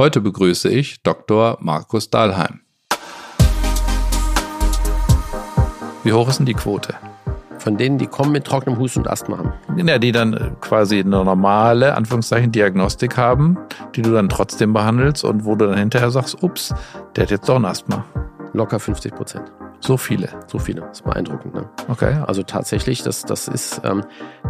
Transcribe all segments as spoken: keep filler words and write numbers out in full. Heute begrüße ich Doktor Markus Dahlheim. Wie hoch ist denn die Quote? Von denen, die kommen mit trockenem Husten und Asthma haben. Ja, die dann quasi eine normale, Anführungszeichen, Diagnostik haben, die du dann trotzdem behandelst und wo du dann hinterher sagst, ups, der hat jetzt doch ein Asthma. Locker fünfzig Prozent. So viele? So viele, das ist beeindruckend. Ne? Okay. Also tatsächlich, das, das ist ähm,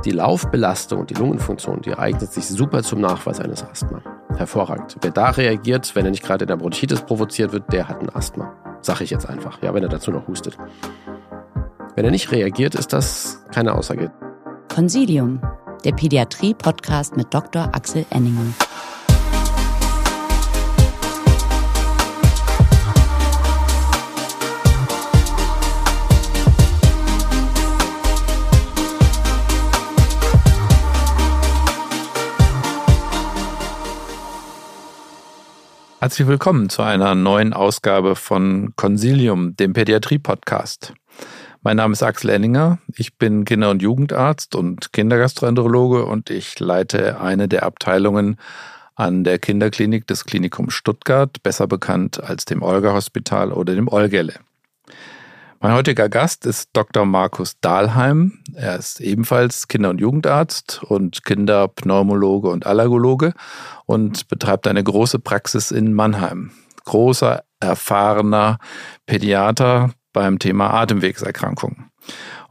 die Laufbelastung und die Lungenfunktion, die eignet sich super zum Nachweis eines Asthma. Hervorragend. Wer da reagiert, wenn er nicht gerade in der Bronchitis provoziert wird, der hat ein Asthma. Sag ich jetzt einfach, ja, wenn er dazu noch hustet. Wenn er nicht reagiert, ist das keine Aussage. Consilium, der Pädiatrie-Podcast mit Doktor Axel Enninger. Herzlich willkommen zu einer neuen Ausgabe von Consilium, dem Pädiatrie-Podcast. Mein Name ist Axel Enninger, ich bin Kinder- und Jugendarzt und Kindergastroenterologe und ich leite eine der Abteilungen an der Kinderklinik des Klinikums Stuttgart, besser bekannt als dem Olga-Hospital oder dem Olgäle. Mein heutiger Gast ist Doktor Markus Dahlheim. Er ist ebenfalls Kinder- und Jugendarzt und Kinder-Pneumologe und Allergologe und betreibt eine große Praxis in Mannheim. Großer, erfahrener Pädiater beim Thema Atemwegserkrankungen.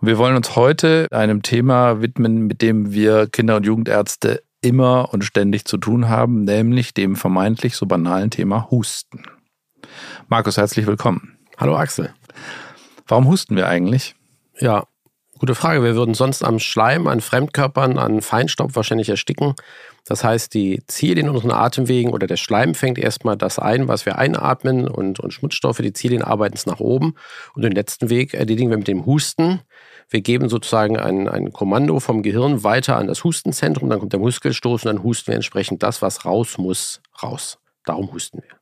Und wir wollen uns heute einem Thema widmen, mit dem wir Kinder- und Jugendärzte immer und ständig zu tun haben, nämlich dem vermeintlich so banalen Thema Husten. Markus, herzlich willkommen. Hallo Axel. Warum husten wir eigentlich? Ja, gute Frage. Wir würden sonst am Schleim, an Fremdkörpern, an Feinstaub wahrscheinlich ersticken. Das heißt, die Ziele in unseren Atemwegen oder der Schleim fängt erstmal das ein, was wir einatmen und, und Schmutzstoffe, die Ziele arbeiten es nach oben. Und den letzten Weg erledigen wir mit dem Husten. Wir geben sozusagen ein, ein Kommando vom Gehirn weiter an das Hustenzentrum, dann kommt der Muskelstoß und dann husten wir entsprechend das, was raus muss, raus. Darum husten wir.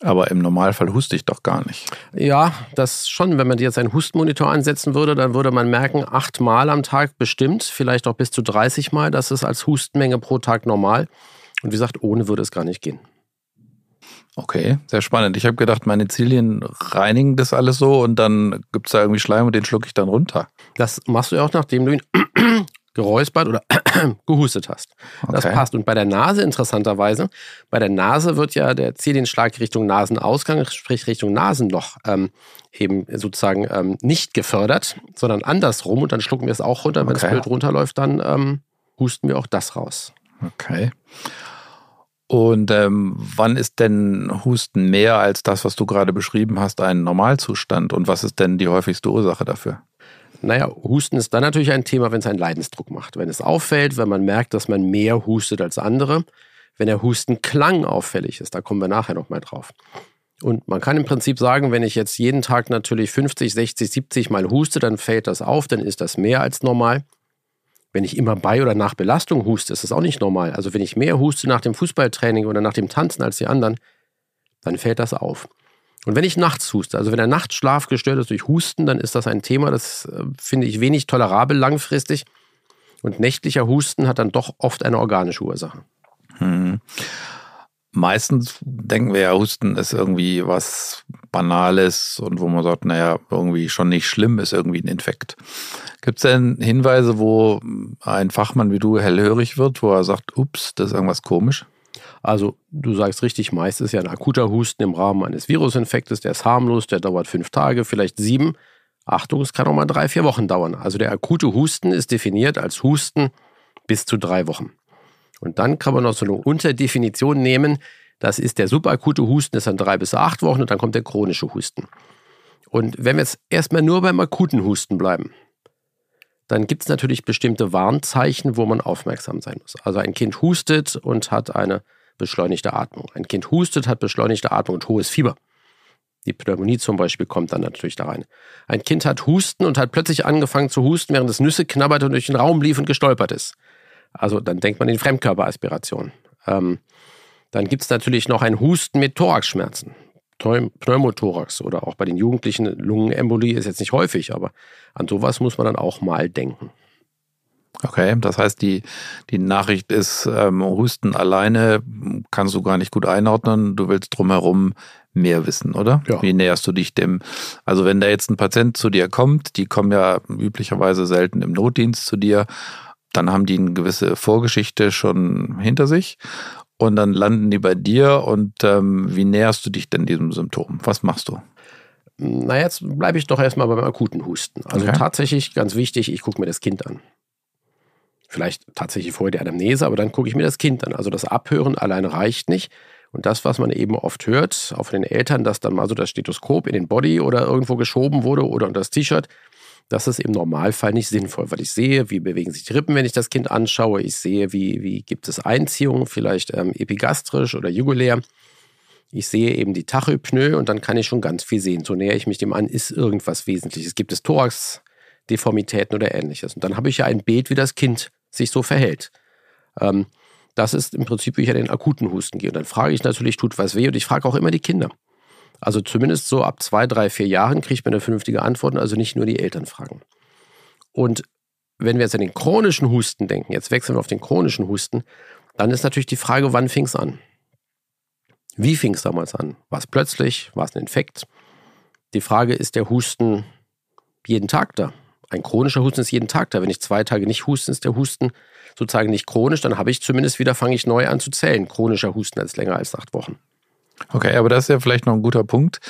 Aber im Normalfall huste ich doch gar nicht. Ja, das schon. Wenn man jetzt einen Hustmonitor ansetzen würde, dann würde man merken, acht Mal am Tag bestimmt, vielleicht auch bis zu dreißig Mal, das ist als Hustmenge pro Tag normal. Und wie gesagt, ohne würde es gar nicht gehen. Okay, sehr spannend. Ich habe gedacht, meine Zilien reinigen das alles so und dann gibt es da irgendwie Schleim und den schlucke ich dann runter. Das machst du ja auch, nachdem du ihn geräuspert oder gehustet hast. Okay. Das passt. Und bei der Nase interessanterweise, bei der Nase wird ja der Zilienschlag Richtung Nasenausgang, sprich Richtung Nasenloch, ähm, eben sozusagen ähm, nicht gefördert, sondern andersrum. Und dann schlucken wir es auch runter. Wenn okay. Das Bild runterläuft, dann ähm, husten wir auch das raus. Okay. Und ähm, wann ist denn Husten mehr als das, was du gerade beschrieben hast, ein Normalzustand? Und was ist denn die häufigste Ursache dafür? Naja, Husten ist dann natürlich ein Thema, wenn es einen Leidensdruck macht. Wenn es auffällt, wenn man merkt, dass man mehr hustet als andere. Wenn der Hustenklang auffällig ist, da kommen wir nachher nochmal drauf. Und man kann im Prinzip sagen, wenn ich jetzt jeden Tag natürlich fünfzig, sechzig, siebzig Mal huste, dann fällt das auf, dann ist das mehr als normal. Wenn ich immer bei oder nach Belastung huste, ist das auch nicht normal. Also wenn ich mehr huste nach dem Fußballtraining oder nach dem Tanzen als die anderen, dann fällt das auf. Und wenn ich nachts huste, also wenn der Nachtschlaf gestört ist durch Husten, dann ist das ein Thema, das äh, finde ich wenig tolerabel langfristig. Und nächtlicher Husten hat dann doch oft eine organische Ursache. Hm. Meistens denken wir ja, Husten ist irgendwie was Banales und wo man sagt, naja, irgendwie schon nicht schlimm, ist irgendwie ein Infekt. Gibt es denn Hinweise, wo ein Fachmann wie du hellhörig wird, wo er sagt, ups, das ist irgendwas komisch? Also du sagst richtig, meist ist ja ein akuter Husten im Rahmen eines Virusinfektes, der ist harmlos, der dauert fünf Tage, vielleicht sieben. Achtung, es kann auch mal drei, vier Wochen dauern. Also der akute Husten ist definiert als Husten bis zu drei Wochen. Und dann kann man noch so eine Unterdefinition nehmen, das ist der subakute Husten, ist dann drei bis acht Wochen und dann kommt der chronische Husten. Und wenn wir jetzt erstmal nur beim akuten Husten bleiben, dann gibt es natürlich bestimmte Warnzeichen, wo man aufmerksam sein muss. Also ein Kind hustet und hat eine beschleunigte Atmung. Ein Kind hustet, hat beschleunigte Atmung und hohes Fieber. Die Pneumonie zum Beispiel kommt dann natürlich da rein. Ein Kind hat Husten und hat plötzlich angefangen zu husten, während es Nüsse knabberte und durch den Raum lief und gestolpert ist. Also dann denkt man in Fremdkörperaspiration. Ähm, dann gibt es natürlich noch ein Husten mit Thoraxschmerzen. Pneumothorax oder auch bei den Jugendlichen Lungenembolie ist jetzt nicht häufig, aber an sowas muss man dann auch mal denken. Okay, das heißt, die, die Nachricht ist, ähm, Husten alleine kannst du gar nicht gut einordnen. Du willst drumherum mehr wissen, oder? Ja. Wie näherst du dich dem? Also wenn da jetzt ein Patient zu dir kommt, die kommen ja üblicherweise selten im Notdienst zu dir, dann haben die eine gewisse Vorgeschichte schon hinter sich und dann landen die bei dir und ähm, wie näherst du dich denn diesem Symptom? Was machst du? Na, jetzt bleibe ich doch erstmal beim akuten Husten. Also okay. Tatsächlich, ganz wichtig, ich gucke mir das Kind an. Vielleicht tatsächlich vorher die Anamnese, aber dann gucke ich mir das Kind an. Also das Abhören alleine reicht nicht. Und das, was man eben oft hört, auch von den Eltern, dass dann mal so das Stethoskop in den Body oder irgendwo geschoben wurde oder unter das T-Shirt, das ist im Normalfall nicht sinnvoll, weil ich sehe, wie bewegen sich die Rippen, wenn ich das Kind anschaue. Ich sehe, wie, wie gibt es Einziehungen, vielleicht ähm, epigastrisch oder jugulär. Ich sehe eben die Tachypnoe und dann kann ich schon ganz viel sehen. So näher ich mich dem an, ist irgendwas Wesentliches. Gibt es Thorax-Deformitäten oder Ähnliches? Und dann habe ich ja ein Bild, wie das Kind sich so verhält. Ähm, das ist im Prinzip, wie ich an den akuten Husten gehe. Und dann frage ich natürlich, tut was weh? Und ich frage auch immer die Kinder. Also zumindest so ab zwei, drei, vier Jahren kriegt man eine vernünftige Antwort, also nicht nur die Eltern fragen. Und wenn wir jetzt an den chronischen Husten denken, jetzt wechseln wir auf den chronischen Husten, dann ist natürlich die Frage, wann fing es an? Wie fing es damals an? War es plötzlich? War es ein Infekt? Die Frage, ist der Husten jeden Tag da? Ein chronischer Husten ist jeden Tag da. Wenn ich zwei Tage nicht husten, ist der Husten sozusagen nicht chronisch. Dann habe ich zumindest wieder, fange ich neu an zu zählen. Chronischer Husten als länger als acht Wochen. Okay, aber das ist ja vielleicht noch ein guter Punkt.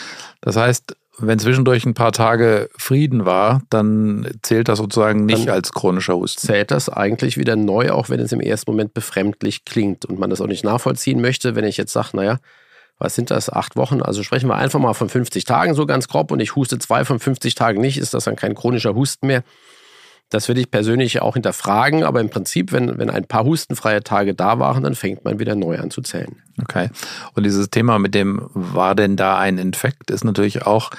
Das heißt, wenn zwischendurch ein paar Tage Frieden war, dann zählt das sozusagen nicht dann als chronischer Husten. Zählt das eigentlich wieder neu, auch wenn es im ersten Moment befremdlich klingt und man das auch nicht nachvollziehen möchte, wenn ich jetzt sage, naja, was sind das, acht Wochen? Also sprechen wir einfach mal von fünfzig Tagen so ganz grob und ich huste zwei von fünfzig Tagen nicht, ist das dann kein chronischer Husten mehr? Das würde ich persönlich auch hinterfragen, aber im Prinzip, wenn, wenn ein paar hustenfreie Tage da waren, dann fängt man wieder neu an zu zählen. Okay. Und dieses Thema mit dem, war denn da ein Infekt, ist natürlich auch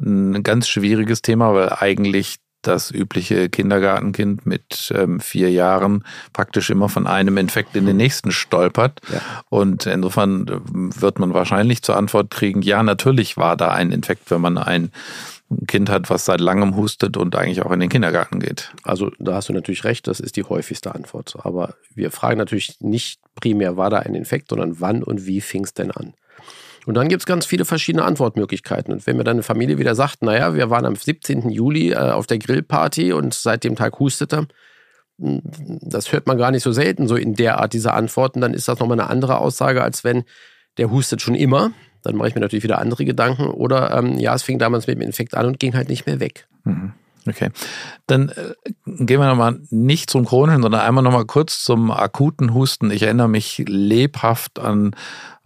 ein ganz schwieriges Thema, weil eigentlich das übliche Kindergartenkind mit ähm, vier Jahren praktisch immer von einem Infekt in den nächsten stolpert. Ja. Und insofern wird man wahrscheinlich zur Antwort kriegen, ja, natürlich war da ein Infekt, wenn man ein Kind hat, was seit langem hustet und eigentlich auch in den Kindergarten geht. Also da hast du natürlich recht, das ist die häufigste Antwort. Aber wir fragen natürlich nicht primär, war da ein Infekt, sondern wann und wie fing es denn an? Und dann gibt es ganz viele verschiedene Antwortmöglichkeiten. Und wenn mir dann eine Familie wieder sagt, naja, wir waren am siebzehnten Juli äh, auf der Grillparty und seit dem Tag hustet er, das hört man gar nicht so selten, so in der Art dieser Antworten, dann ist das nochmal eine andere Aussage, als wenn der hustet schon immer. Dann mache ich mir natürlich wieder andere Gedanken. Oder ähm, ja, es fing damals mit dem Infekt an und ging halt nicht mehr weg. Okay. Dann äh, gehen wir nochmal nicht zum chronischen, sondern einmal nochmal kurz zum akuten Husten. Ich erinnere mich lebhaft an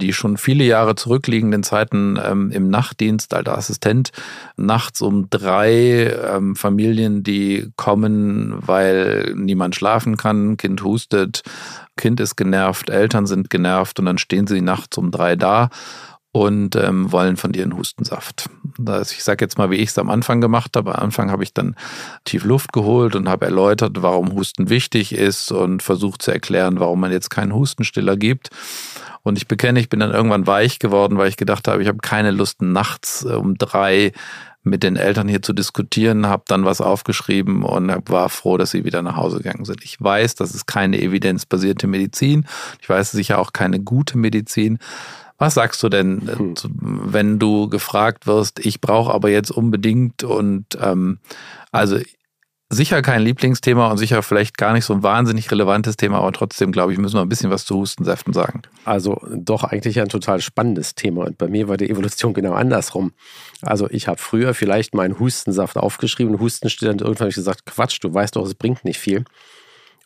die schon viele Jahre zurückliegenden Zeiten ähm, im Nachtdienst als Assistent. Nachts um drei ähm, Familien, die kommen, weil niemand schlafen kann, Kind hustet, Kind ist genervt, Eltern sind genervt und dann stehen sie nachts um drei da. Und ähm, wollen von dir einen Hustensaft. Das, ich sage jetzt mal, wie ich es am Anfang gemacht habe. Am Anfang habe ich dann tief Luft geholt und habe erläutert, warum Husten wichtig ist und versucht zu erklären, warum man jetzt keinen Hustenstiller gibt. Und ich bekenne, ich bin dann irgendwann weich geworden, weil ich gedacht habe, ich habe keine Lust, nachts um drei mit den Eltern hier zu diskutieren, habe dann was aufgeschrieben und war froh, dass sie wieder nach Hause gegangen sind. Ich weiß, das ist keine evidenzbasierte Medizin. Ich weiß sicher auch keine gute Medizin. Was sagst du denn, wenn du gefragt wirst, ich brauche aber jetzt unbedingt und ähm, also sicher kein Lieblingsthema und sicher vielleicht gar nicht so ein wahnsinnig relevantes Thema, aber trotzdem, glaube ich, müssen wir ein bisschen was zu Hustensäften sagen. Also doch eigentlich ein total spannendes Thema und bei mir war die Evolution genau andersrum. Also ich habe früher vielleicht meinen Hustensaft aufgeschrieben, Hustenstillend, irgendwann habe ich gesagt, Quatsch, du weißt doch, es bringt nicht viel.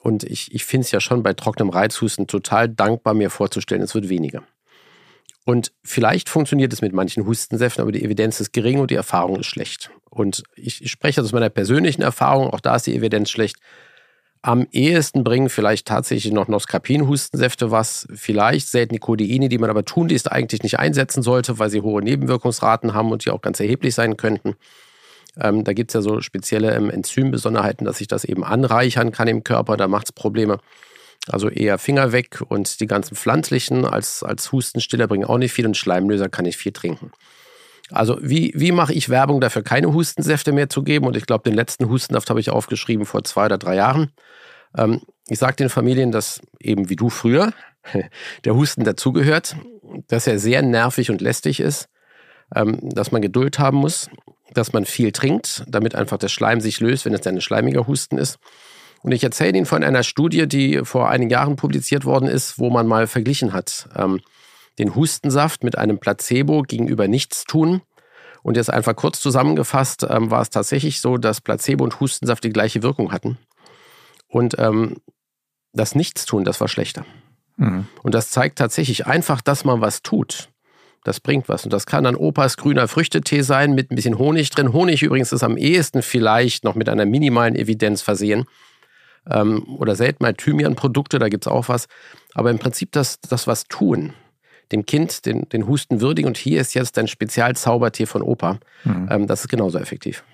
Und ich, ich finde es ja schon bei trockenem Reizhusten total dankbar, mir vorzustellen, es wird weniger. Und vielleicht funktioniert es mit manchen Hustensäften, aber die Evidenz ist gering und die Erfahrung ist schlecht. Und ich spreche aus meiner persönlichen Erfahrung, auch da ist die Evidenz schlecht. Am ehesten bringen vielleicht tatsächlich noch Noskapin-Hustensäfte was, vielleicht seltene Codeine, die man aber tunlichst eigentlich nicht einsetzen sollte, weil sie hohe Nebenwirkungsraten haben und die auch ganz erheblich sein könnten. Ähm, da gibt es ja so spezielle ähm, Enzymbesonderheiten, dass sich das eben anreichern kann im Körper, da macht es Probleme. Also eher Finger weg und die ganzen pflanzlichen als, als Hustenstiller bringen auch nicht viel und Schleimlöser kann ich viel trinken. Also wie, wie mache ich Werbung dafür, keine Hustensäfte mehr zu geben? Und ich glaube, den letzten Hustensaft habe ich aufgeschrieben vor zwei oder drei Jahren. Ähm, ich sage den Familien, dass eben wie du früher der Husten dazugehört, dass er sehr nervig und lästig ist, ähm, dass man Geduld haben muss, dass man viel trinkt, damit einfach der Schleim sich löst, wenn es dann ein schleimiger Husten ist. Und ich erzähle Ihnen von einer Studie, die vor einigen Jahren publiziert worden ist, wo man mal verglichen hat, ähm, den Hustensaft mit einem Placebo gegenüber Nichtstun. Und jetzt einfach kurz zusammengefasst, ähm, war es tatsächlich so, dass Placebo und Hustensaft die gleiche Wirkung hatten. Und ähm, das Nichtstun, das war schlechter. Mhm. Und das zeigt tatsächlich einfach, dass man was tut. Das bringt was. Und das kann dann Opas grüner Früchtetee sein mit ein bisschen Honig drin. Honig übrigens ist am ehesten vielleicht noch mit einer minimalen Evidenz versehen. Ähm, oder selten mal Thymianprodukte, da gibt es auch was. Aber im Prinzip das, das was tun. Dem Kind den, den Husten würdigen. Und hier ist jetzt dein Spezialzaubertier von Opa. Mhm. Ähm, das ist genauso effektiv.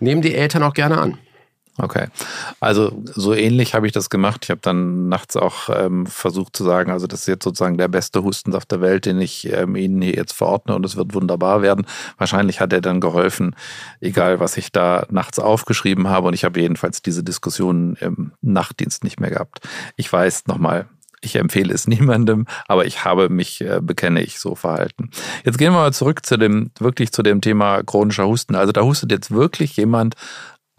Nehmen die Eltern auch gerne an. Okay, also so ähnlich habe ich das gemacht. Ich habe dann nachts auch ähm, versucht zu sagen, also das ist jetzt sozusagen der beste Hustensaft der Welt, den ich ähm, Ihnen hier jetzt verordne und es wird wunderbar werden. Wahrscheinlich hat er dann geholfen, egal was ich da nachts aufgeschrieben habe, und ich habe jedenfalls diese Diskussionen im Nachtdienst nicht mehr gehabt. Ich weiß nochmal, ich empfehle es niemandem, aber ich habe mich, äh, bekenne ich, so verhalten. Jetzt gehen wir mal zurück zu dem, wirklich zu dem Thema chronischer Husten. Also da hustet jetzt wirklich jemand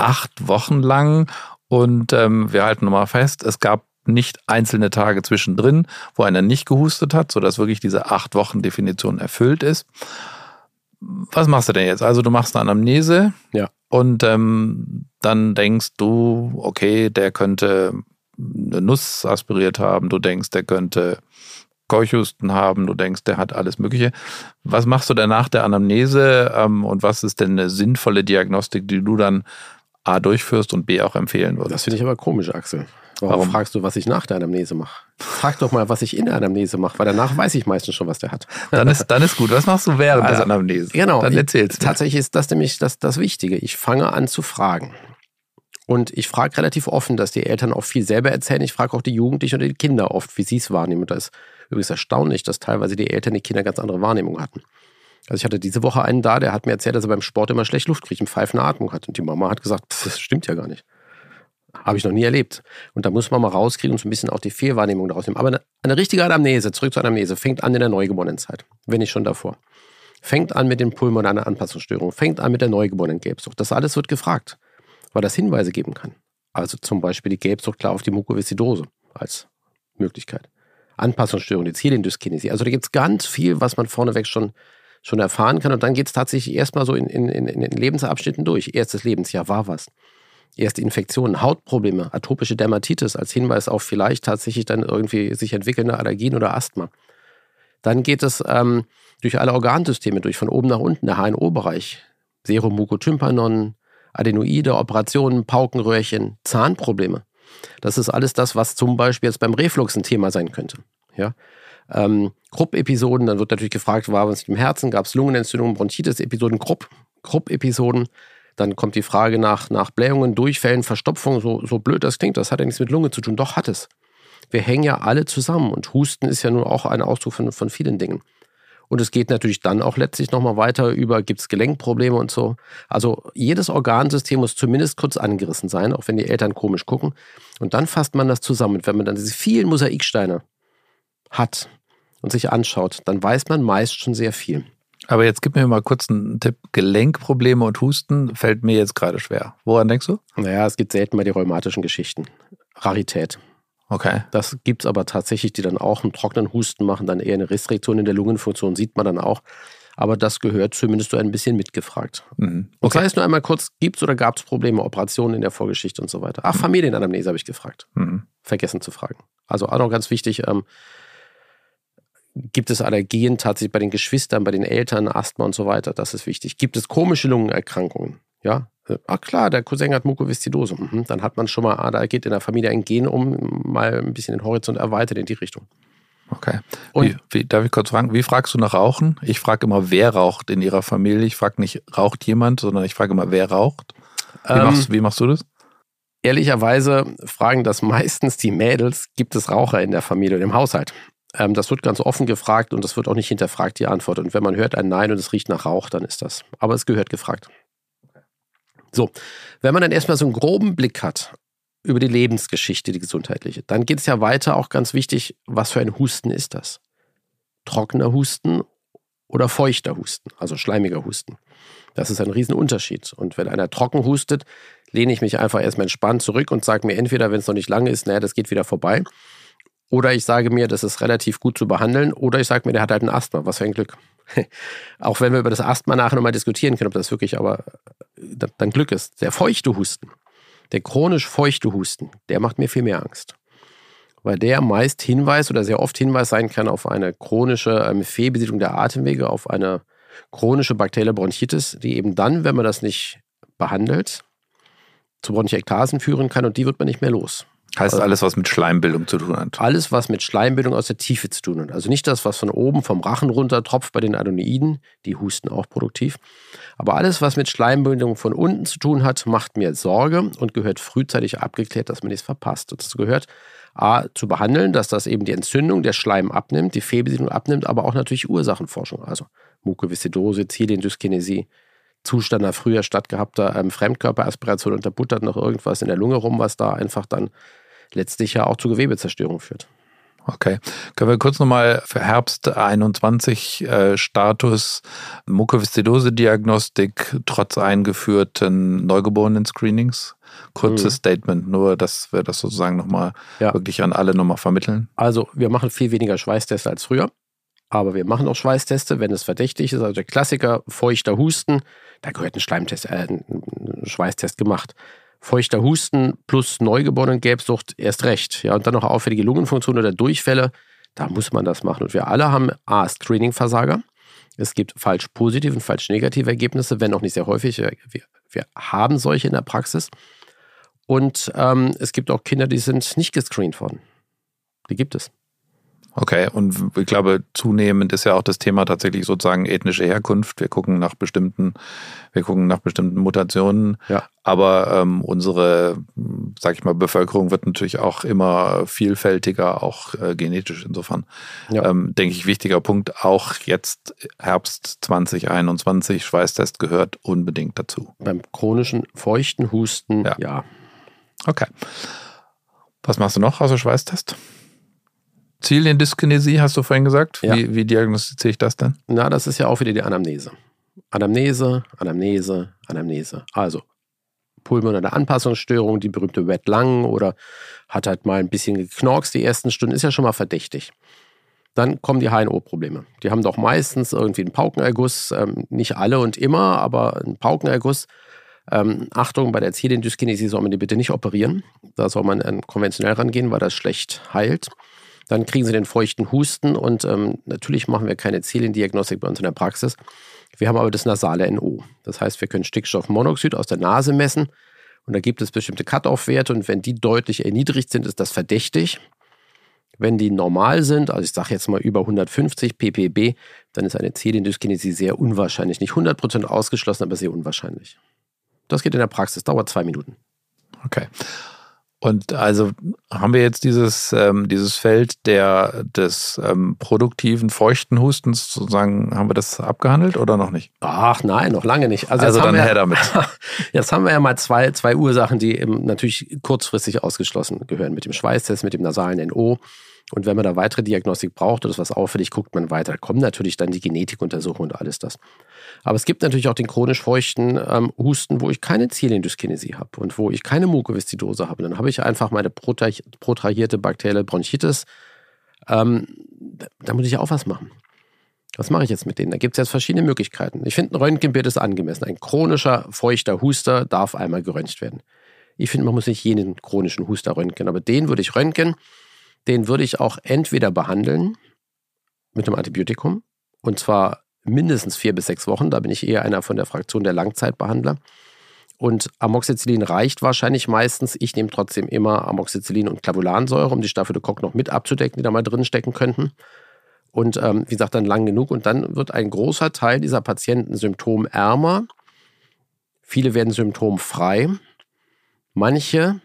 acht Wochen lang und ähm, wir halten nochmal fest, es gab nicht einzelne Tage zwischendrin, wo einer nicht gehustet hat, sodass wirklich diese acht Wochen Definition erfüllt ist. Was machst du denn jetzt? Also du machst eine Anamnese, ja, und ähm, dann denkst du, okay, der könnte eine Nuss aspiriert haben, du denkst, der könnte Keuchhusten haben, du denkst, der hat alles Mögliche. Was machst du denn nach der Anamnese ähm, und was ist denn eine sinnvolle Diagnostik, die du dann A durchführst und B auch empfehlen würdest? Das finde ich aber komisch, Axel. Warum, Warum fragst du, was ich nach der Anamnese mache? Frag doch mal, was ich in der Anamnese mache, weil danach weiß ich meistens schon, was der hat. Dann ist, dann ist gut. Was machst du während also, der Anamnese? Genau. Dann erzählst du. Tatsächlich ist das nämlich das, das Wichtige. Ich fange an zu fragen. Und ich frage relativ offen, dass die Eltern auch viel selber erzählen. Ich frage auch die Jugendlichen oder die Kinder oft, wie sie es wahrnehmen. Und da ist übrigens erstaunlich, dass teilweise die Eltern die Kinder ganz andere Wahrnehmung hatten. Also ich hatte diese Woche einen da, der hat mir erzählt, dass er beim Sport immer schlecht Luft kriegt und pfeifende Atmung hat. Und die Mama hat gesagt, das stimmt ja gar nicht. Habe ich noch nie erlebt. Und da muss man mal rauskriegen und so ein bisschen auch die Fehlwahrnehmung daraus nehmen. Aber eine, eine richtige Anamnese, zurück zur Anamnese, fängt an in der Neugeborenenzeit, wenn nicht schon davor. Fängt an mit den pulmonalen Anpassungsstörungen, fängt an mit der Neugeborenen-Gelbsucht. Das alles wird gefragt, weil das Hinweise geben kann. Also zum Beispiel die Gelbsucht klar auf die Mukoviszidose als Möglichkeit. Anpassungsstörung, die Zielindyskinesie. Also da gibt es ganz viel, was man vorneweg schon, schon erfahren kann. Und dann geht es tatsächlich erstmal so in, in, in den Lebensabschnitten durch. Erstes Lebensjahr war was. Erste Infektionen, Hautprobleme, atopische Dermatitis als Hinweis auf vielleicht tatsächlich dann irgendwie sich entwickelnde Allergien oder Asthma. Dann geht es ähm, durch alle Organsysteme durch, von oben nach unten, der H N O-Bereich. Serum, Mukotympanon, Adenoide, Operationen, Paukenröhrchen, Zahnprobleme. Das ist alles das, was zum Beispiel jetzt beim Reflux ein Thema sein könnte. Ja? Ähm, Krupp-Episoden, dann wird natürlich gefragt, war was mit dem Herzen, gab es Lungenentzündungen, Bronchitis-Episoden, Krupp, Krupp-Episoden. Dann kommt die Frage nach, nach Blähungen, Durchfällen, Verstopfung, so, so blöd das klingt, das hat ja nichts mit Lunge zu tun, doch hat es. Wir hängen ja alle zusammen und Husten ist ja nun auch ein Ausdruck von, von vielen Dingen. Und es geht natürlich dann auch letztlich nochmal weiter über, gibt es Gelenkprobleme und so. Also jedes Organsystem muss zumindest kurz angerissen sein, auch wenn die Eltern komisch gucken. Und dann fasst man das zusammen. Und wenn man dann diese vielen Mosaiksteine hat und sich anschaut, dann weiß man meist schon sehr viel. Aber jetzt gib mir mal kurz einen Tipp. Gelenkprobleme und Husten fällt mir jetzt gerade schwer. Woran denkst du? Naja, es gibt selten mal die rheumatischen Geschichten. Rarität. Okay. Das gibt es aber tatsächlich, die dann auch einen trockenen Husten machen, dann eher eine Restriktion in der Lungenfunktion, sieht man dann auch. Aber das gehört zumindest so ein bisschen mitgefragt. Mhm. Okay. Und sei es nur einmal kurz, gibt es oder gab es Probleme, Operationen in der Vorgeschichte und so weiter. Ach, Familienanamnese habe ich gefragt. Mhm. Vergessen zu fragen. Also auch noch ganz wichtig, ähm, gibt es Allergien tatsächlich bei den Geschwistern, bei den Eltern, Asthma und so weiter? Das ist wichtig. Gibt es komische Lungenerkrankungen? Ja, ach klar, der Cousin hat Mukoviszidose. Mhm. Dann hat man schon mal, ah, da geht in der Familie ein Gen um, mal ein bisschen den Horizont erweitert in die Richtung. Okay. Und wie, wie, darf ich kurz fragen, wie fragst du nach Rauchen? Ich frage immer, wer raucht in Ihrer Familie? Ich frage nicht, raucht jemand, sondern ich frage immer, wer raucht? Wie, ähm, machst, wie machst du das? Ehrlicherweise fragen das meistens die Mädels, gibt es Raucher in der Familie und im Haushalt? Das wird ganz offen gefragt und das wird auch nicht hinterfragt, die Antwort. Und wenn man hört ein Nein und es riecht nach Rauch, dann ist das. Aber es gehört gefragt. So, wenn man dann erstmal so einen groben Blick hat über die Lebensgeschichte, die gesundheitliche. Dann geht es ja weiter, auch ganz wichtig, was für ein Husten ist das? Trockener Husten oder feuchter Husten, also schleimiger Husten. Das ist ein Riesenunterschied. Und wenn einer trocken hustet, lehne ich mich einfach erstmal entspannt zurück und sage mir entweder, wenn es noch nicht lange ist, naja, das geht wieder vorbei. Oder ich sage mir, das ist relativ gut zu behandeln. Oder ich sage mir, der hat halt ein Asthma. Was für ein Glück. Auch wenn wir über das Asthma nachher nochmal diskutieren können, ob das wirklich aber dann Glück ist. Der feuchte Husten, der chronisch feuchte Husten, der macht mir viel mehr Angst. Weil der meist Hinweis oder sehr oft Hinweis sein kann auf eine chronische Fehlbesiedlung der Atemwege, auf eine chronische bakterielle Bronchitis, die eben dann, wenn man das nicht behandelt, zu Bronchiektasen führen kann und die wird man nicht mehr los. Heißt also, alles, was mit Schleimbildung zu tun hat? Alles, was mit Schleimbildung aus der Tiefe zu tun hat. Also nicht das, was von oben vom Rachen runter tropft bei den Adenoiden, die husten auch produktiv. Aber alles, was mit Schleimbildung von unten zu tun hat, macht mir Sorge und gehört frühzeitig abgeklärt, dass man nichts verpasst. Und das gehört A, zu behandeln, dass das eben die Entzündung der Schleim abnimmt, die Fehlbesiedlung abnimmt, aber auch natürlich Ursachenforschung. Also Mukoviszidose, Ziliendyskinesie, Zustand nach früher stattgehabter ähm, Fremdkörperaspiration und da buttert noch irgendwas in der Lunge rum, was da einfach dann letztlich ja auch zu Gewebezerstörung führt. Okay. Können wir kurz nochmal für Herbst einundzwanzig äh, Status Mukoviszidose-Diagnostik trotz eingeführten Neugeborenen-Screenings? Kurzes mhm. Statement, nur dass wir das sozusagen nochmal ja. wirklich an alle nochmal vermitteln. Also wir machen viel weniger Schweißtests als früher. Aber wir machen auch Schweißteste, wenn es verdächtig ist. Also der Klassiker, feuchter Husten, da gehört ein Schleimtest, äh, ein Schweißtest gemacht. Feuchter Husten plus Neugeborenen-Gelbsucht erst recht. Ja, und dann noch auffällige Lungenfunktion oder Durchfälle, da muss man das machen. Und wir alle haben A, Screening-Versager. Es gibt falsch positive und falsch negative Ergebnisse, wenn auch nicht sehr häufig. Wir, wir haben solche in der Praxis. Und ähm, es gibt auch Kinder, die sind nicht gescreent worden. Die gibt es. Okay, und ich glaube, zunehmend ist ja auch das Thema tatsächlich sozusagen ethnische Herkunft. Wir gucken nach bestimmten, wir gucken nach bestimmten Mutationen. Ja. Aber ähm, unsere, sag ich mal, Bevölkerung wird natürlich auch immer vielfältiger, auch äh, genetisch insofern. Ja. Ähm, denke ich, wichtiger Punkt, auch jetzt Herbst zwanzig einundzwanzig, Schweißtest gehört unbedingt dazu. Beim chronischen feuchten Husten, ja. ja. Okay. Was machst du noch außer Schweißtest? Ziliendyskinesie, hast du vorhin gesagt. Ja. Wie, wie diagnostiziere ich das denn? Na, das ist ja auch wieder die Anamnese. Anamnese, Anamnese, Anamnese. Also pulmonale Anpassungsstörung, die berühmte Wet Lung oder hat halt mal ein bisschen geknorkst die ersten Stunden, ist ja schon mal verdächtig. Dann kommen die H N O-Probleme. Die haben doch meistens irgendwie einen Paukenerguss, ähm, nicht alle und immer, aber einen Paukenerguss. Ähm, Achtung, bei der Ziliendyskinesie soll man die bitte nicht operieren. Da soll man ähm, konventionell rangehen, weil das schlecht heilt. Dann kriegen sie den feuchten Husten und ähm, natürlich machen wir keine Ziliendiagnostik bei uns in der Praxis. Wir haben aber das nasale N O. Das heißt, wir können Stickstoffmonoxid aus der Nase messen und da gibt es bestimmte Cut-off-Werte und wenn die deutlich erniedrigt sind, ist das verdächtig. Wenn die normal sind, also ich sage jetzt mal über hundertfünfzig ppb, dann ist eine Ziliendyskinesie sehr unwahrscheinlich. Nicht hundert Prozent ausgeschlossen, aber sehr unwahrscheinlich. Das geht in der Praxis, dauert zwei Minuten. Okay. Und also haben wir jetzt dieses, ähm, dieses Feld der, des ähm, produktiven, feuchten Hustens sozusagen, haben wir das abgehandelt oder noch nicht? Ach nein, noch lange nicht. Also, also dann her damit. Jetzt haben wir ja mal zwei, zwei Ursachen, die eben natürlich kurzfristig ausgeschlossen gehören. Mit dem Schweißtest, mit dem nasalen N O. Und wenn man da weitere Diagnostik braucht oder das was auffällig, guckt man weiter. Da kommen natürlich dann die Genetikuntersuchungen und alles das. Aber es gibt natürlich auch den chronisch feuchten ähm, Husten, wo ich keine Ziliendyskinesie habe und wo ich keine Mukoviszidose habe. Dann habe ich einfach meine protrahi- protrahierte bakterielle Bronchitis. Ähm, da, da muss ich auch was machen. Was mache ich jetzt mit denen? Da gibt es jetzt verschiedene Möglichkeiten. Ich finde, ein Röntgenbild ist angemessen. Ein chronischer, feuchter Huster darf einmal geröntgt werden. Ich finde, man muss nicht jeden chronischen Huster röntgen, aber den würde ich röntgen. Den würde ich auch entweder behandeln mit einem Antibiotikum und zwar mindestens vier bis sechs Wochen. Da bin ich eher einer von der Fraktion der Langzeitbehandler. Und Amoxicillin reicht wahrscheinlich meistens. Ich nehme trotzdem immer Amoxicillin und Clavulansäure, um die Staphylokokken noch mit abzudecken, die da mal drin stecken könnten. Und ähm, wie gesagt, dann lang genug. Und dann wird ein großer Teil dieser Patienten symptomärmer. Viele werden symptomfrei. Manche...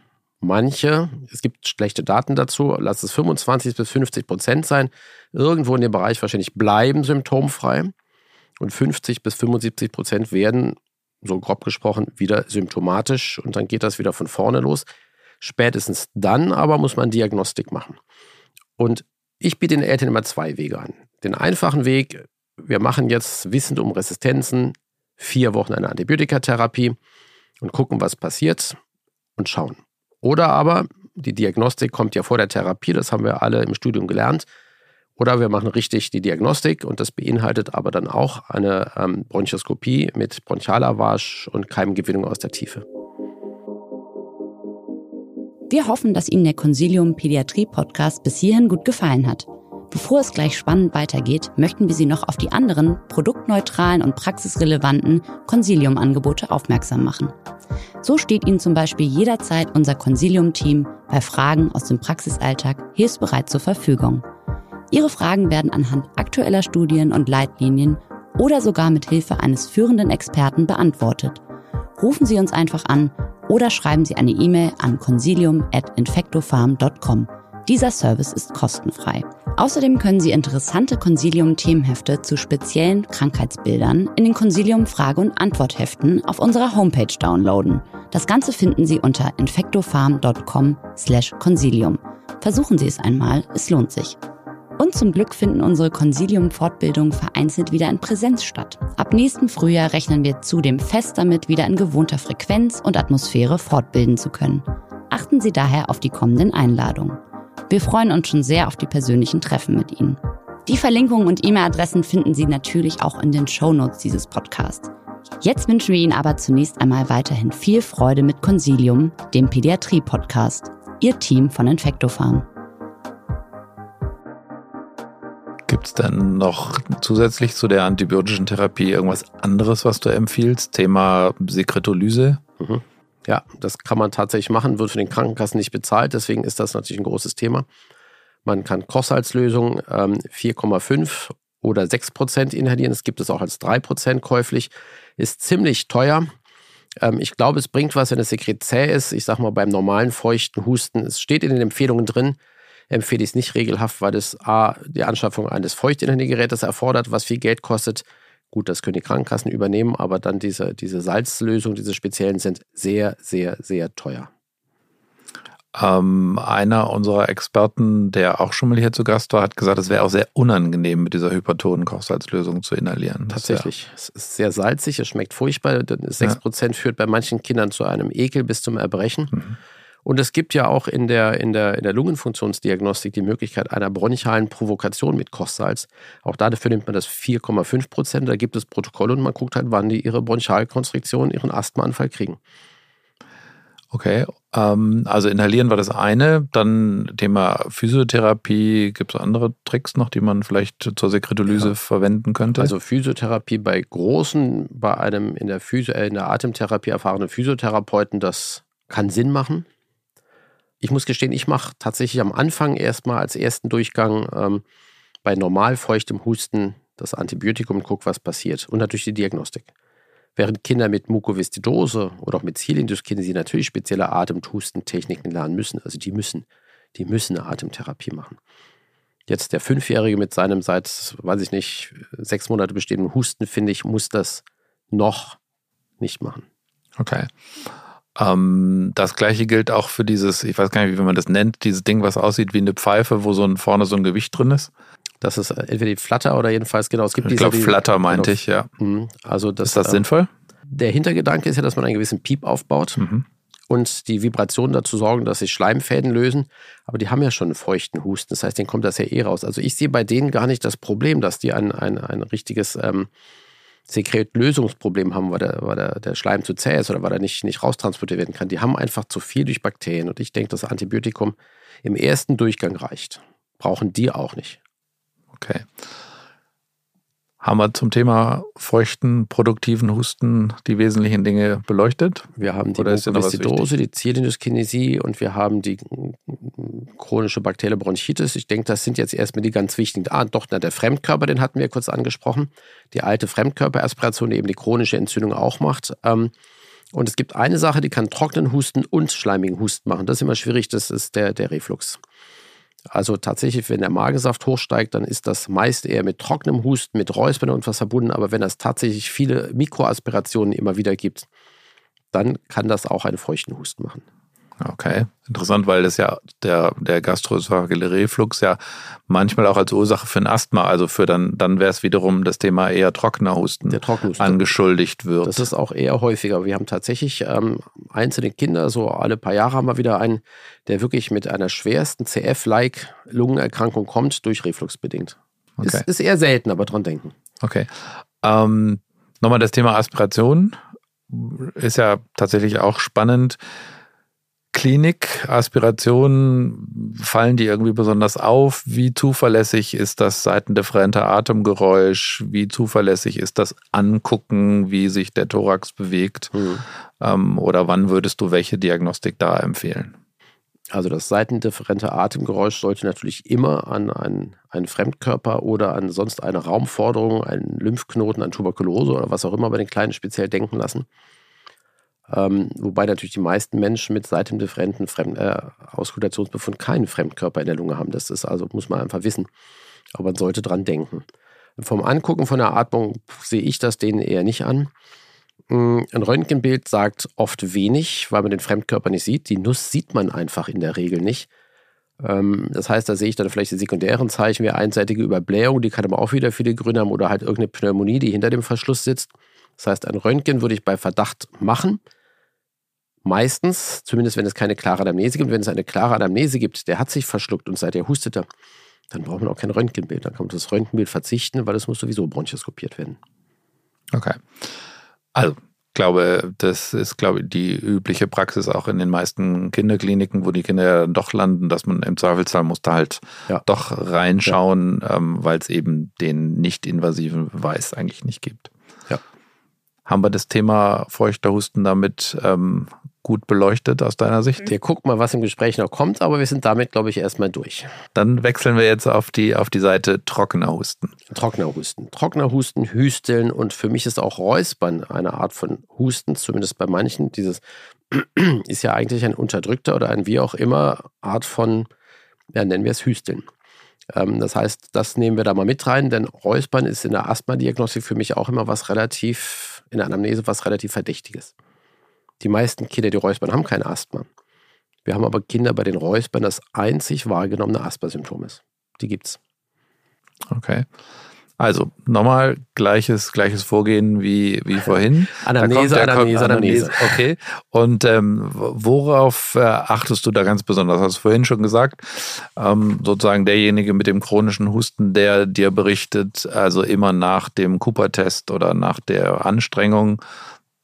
Manche, es gibt schlechte Daten dazu, lass es fünfundzwanzig bis fünfzig Prozent sein, irgendwo in dem Bereich wahrscheinlich bleiben symptomfrei und fünfzig bis fünfundsiebzig Prozent werden, so grob gesprochen, wieder symptomatisch und dann geht das wieder von vorne los. Spätestens dann aber muss man Diagnostik machen. Und ich biete den Eltern immer zwei Wege an. Den einfachen Weg, wir machen jetzt wissend um Resistenzen, vier Wochen eine Antibiotikatherapie und gucken, was passiert und schauen. Oder aber, die Diagnostik kommt ja vor der Therapie, das haben wir alle im Studium gelernt. Oder wir machen richtig die Diagnostik und das beinhaltet aber dann auch eine ähm, Bronchoskopie mit Bronchiallavage und Keimgewinnung aus der Tiefe. Wir hoffen, dass Ihnen der Consilium Pädiatrie-Podcast bis hierhin gut gefallen hat. Bevor es gleich spannend weitergeht, möchten wir Sie noch auf die anderen produktneutralen und praxisrelevanten Consilium-Angebote aufmerksam machen. So steht Ihnen zum Beispiel jederzeit unser Consilium-Team bei Fragen aus dem Praxisalltag hilfsbereit zur Verfügung. Ihre Fragen werden anhand aktueller Studien und Leitlinien oder sogar mit Hilfe eines führenden Experten beantwortet. Rufen Sie uns einfach an oder schreiben Sie eine E-Mail an consilium at infectopharm dot com. Dieser Service ist kostenfrei. Außerdem können Sie interessante Consilium-Themenhefte zu speziellen Krankheitsbildern in den Consilium-Frage- und Antwortheften auf unserer Homepage downloaden. Das Ganze finden Sie unter infectopharm dot com slash consilium. Versuchen Sie es einmal, es lohnt sich. Und zum Glück finden unsere Consilium-Fortbildungen vereinzelt wieder in Präsenz statt. Ab nächsten Frühjahr rechnen wir zudem fest damit, wieder in gewohnter Frequenz und Atmosphäre fortbilden zu können. Achten Sie daher auf die kommenden Einladungen. Wir freuen uns schon sehr auf die persönlichen Treffen mit Ihnen. Die Verlinkungen und E-Mail-Adressen finden Sie natürlich auch in den Shownotes dieses Podcasts. Jetzt wünschen wir Ihnen aber zunächst einmal weiterhin viel Freude mit Consilium, dem Pädiatrie-Podcast. Ihr Team von InfectoPharm. Gibt es denn noch zusätzlich zu der antibiotischen Therapie irgendwas anderes, was du empfiehlst? Thema Sekretolyse? Mhm. Ja, das kann man tatsächlich machen, wird von den Krankenkassen nicht bezahlt, deswegen ist das natürlich ein großes Thema. Man kann Kochsalzlösung ähm, vier Komma fünf oder sechs Prozent inhalieren, das gibt es auch als drei Prozent käuflich, ist ziemlich teuer. Ähm, ich glaube, es bringt was, wenn das Sekret zäh ist. Ich sage mal, beim normalen feuchten Husten, es steht in den Empfehlungen drin, empfehle ich es nicht regelhaft, weil das a die Anschaffung eines Feuchtinhaliergerätes erfordert, was viel Geld kostet. Gut, das können die Krankenkassen übernehmen, aber dann diese, diese Salzlösungen, diese speziellen sind sehr, sehr, sehr teuer. Ähm, einer unserer Experten, der auch schon mal hier zu Gast war, hat gesagt, es wäre auch sehr unangenehm, mit dieser Hypertonen-Kochsalzlösung zu inhalieren. Tatsächlich. Es ist sehr salzig, es schmeckt furchtbar. sechs Prozent ja. führt bei manchen Kindern zu einem Ekel bis zum Erbrechen. Mhm. Und es gibt ja auch in der, in der, in der Lungenfunktionsdiagnostik die Möglichkeit einer bronchialen Provokation mit Kochsalz. Auch dafür nimmt man das vier Komma fünf Prozent. Da gibt es Protokolle und man guckt halt, wann die ihre Bronchialkonstriktion, ihren Asthmaanfall kriegen. Okay, ähm, also inhalieren war das eine. Dann Thema Physiotherapie. Gibt es andere Tricks noch, die man vielleicht zur Sekretolyse ja. verwenden könnte? Also Physiotherapie bei großen, bei einem in der, Physi- äh, in der Atemtherapie erfahrenen Physiotherapeuten, das kann Sinn machen. Ich muss gestehen, ich mache tatsächlich am Anfang erstmal als ersten Durchgang ähm, bei normal feuchtem Husten das Antibiotikum und gucke, was passiert. Und natürlich die Diagnostik. Während Kinder mit Mukoviszidose oder auch mit Zielindyskinesie natürlich spezielle Atemhustentechniken lernen müssen, also die müssen, die müssen eine Atemtherapie machen. Jetzt der Fünfjährige mit seinem seit, weiß ich nicht, sechs Monate bestehenden Husten, finde ich, muss das noch nicht machen. Okay. Ähm, das gleiche gilt auch für dieses, ich weiß gar nicht, wie man das nennt, dieses Ding, was aussieht wie eine Pfeife, wo so ein, vorne so ein Gewicht drin ist. Das ist entweder die Flatter oder jedenfalls, genau. Es gibt ich glaube, Flatter meinte ich, ja. Also das, ist das äh, sinnvoll? Der Hintergedanke ist ja, dass man einen gewissen Piep aufbaut mhm. und die Vibrationen dazu sorgen, dass sich Schleimfäden lösen. Aber die haben ja schon einen feuchten Husten, das heißt, denen kommt das ja eh raus. Also ich sehe bei denen gar nicht das Problem, dass die ein, ein, ein richtiges... Ähm, Sekretlösungsproblem haben, weil der, weil der, der Schleim zu zäh ist oder weil er nicht, nicht raustransportiert werden kann. Die haben einfach zu viel durch Bakterien und ich denke, das Antibiotikum im ersten Durchgang reicht. Brauchen die auch nicht. Okay. Haben wir zum Thema feuchten, produktiven Husten die wesentlichen Dinge beleuchtet? Wir haben die Mukoviszidose, die Zielindyskinesie und wir haben die chronische bakterielle Bronchitis. Ich denke, das sind jetzt erstmal die ganz wichtigen. Ah, doch, na, der Fremdkörper, den hatten wir kurz angesprochen. Die alte Fremdkörperaspiration, die eben die chronische Entzündung auch macht. Und es gibt eine Sache, die kann trockenen Husten und schleimigen Husten machen. Das ist immer schwierig, das ist der, der Reflux. Also tatsächlich, wenn der Magensaft hochsteigt, dann ist das meist eher mit trockenem Husten, mit Räuspern und was verbunden. Aber wenn das tatsächlich viele Mikroaspirationen immer wieder gibt, dann kann das auch einen feuchten Husten machen. Okay, interessant, weil das ja der, der gastroösophagale Reflux ja manchmal auch als Ursache für ein Asthma, also für dann, dann wäre es wiederum das Thema eher trockener Husten, der Trockenhusten angeschuldigt wird. Das ist auch eher häufiger. Wir haben tatsächlich ähm, einzelne Kinder, so alle paar Jahre haben wir wieder einen, der wirklich mit einer schwersten C F-like Lungenerkrankung kommt, durch Reflux bedingt. Okay. Ist, ist eher selten, aber dran denken. Okay. Ähm, nochmal das Thema Aspiration ist ja tatsächlich auch spannend. Klinik, Aspirationen, fallen die irgendwie besonders auf? Wie zuverlässig ist das seitendifferente Atemgeräusch? Wie zuverlässig ist das Angucken, wie sich der Thorax bewegt? Mhm. Ähm, oder wann würdest du welche Diagnostik da empfehlen? Also das seitendifferente Atemgeräusch sollte natürlich immer an einen, einen Fremdkörper oder an sonst eine Raumforderung, einen Lymphknoten, an Tuberkulose oder was auch immer bei den Kleinen speziell denken lassen. Ähm, wobei natürlich die meisten Menschen mit seitendifferenten Fremd- äh, Auskultationsbefund keinen Fremdkörper in der Lunge haben. Das ist also, muss man einfach wissen. Aber man sollte dran denken. Vom Angucken von der Atmung sehe ich das denen eher nicht an. Ein Röntgenbild sagt oft wenig, weil man den Fremdkörper nicht sieht. Die Nuss sieht man einfach in der Regel nicht. Ähm, das heißt, da sehe ich dann vielleicht die sekundären Zeichen wie einseitige Überblähung, die kann aber auch wieder viele Gründe haben, oder halt irgendeine Pneumonie, die hinter dem Verschluss sitzt. Das heißt, ein Röntgen würde ich bei Verdacht machen. Meistens, zumindest wenn es keine klare Anamnese gibt. Wenn es eine klare Anamnese gibt, der hat sich verschluckt und seither hustet er, dann braucht man auch kein Röntgenbild. Dann kann man das Röntgenbild verzichten, weil es muss sowieso bronchoskopiert werden. Okay. Also, ich glaube, das ist, glaube ich, die übliche Praxis auch in den meisten Kinderkliniken, wo die Kinder ja dann doch landen, dass man im Zweifelsfall muss da halt ja. doch reinschauen, ja. ähm, weil es eben den nicht-invasiven Beweis eigentlich nicht gibt. Ja. Haben wir das Thema feuchter Husten damit ähm, gut beleuchtet aus deiner Sicht? Wir gucken mal, was im Gespräch noch kommt, aber wir sind damit, glaube ich, erstmal durch. Dann wechseln wir jetzt auf die, auf die Seite trockener Husten. Trockener Husten. Trockener Husten, Hüsteln, und für mich ist auch Räuspern eine Art von Husten, zumindest bei manchen. Dieses ist ja eigentlich ein unterdrückter oder ein wie auch immer Art von, ja, nennen wir es Hüsteln. Ähm, das heißt, das nehmen wir da mal mit rein, denn Räuspern ist in der Asthma-Diagnostik für mich auch immer was relativ... in der Anamnese was relativ Verdächtiges. Die meisten Kinder, die räuspern, haben kein Asthma. Wir haben aber Kinder, bei den Räuspern das einzig wahrgenommene Asthma-Symptom ist. Die gibt's. Okay. Also nochmal gleiches, gleiches Vorgehen wie, wie vorhin. Anamnese, da kommt, da Anamnese, kommt Anamnese, Anamnese. Okay. Und ähm, worauf äh, achtest du da ganz besonders? Hast du vorhin schon gesagt, ähm, sozusagen derjenige mit dem chronischen Husten, der dir berichtet, also immer nach dem Cooper-Test oder nach der Anstrengung,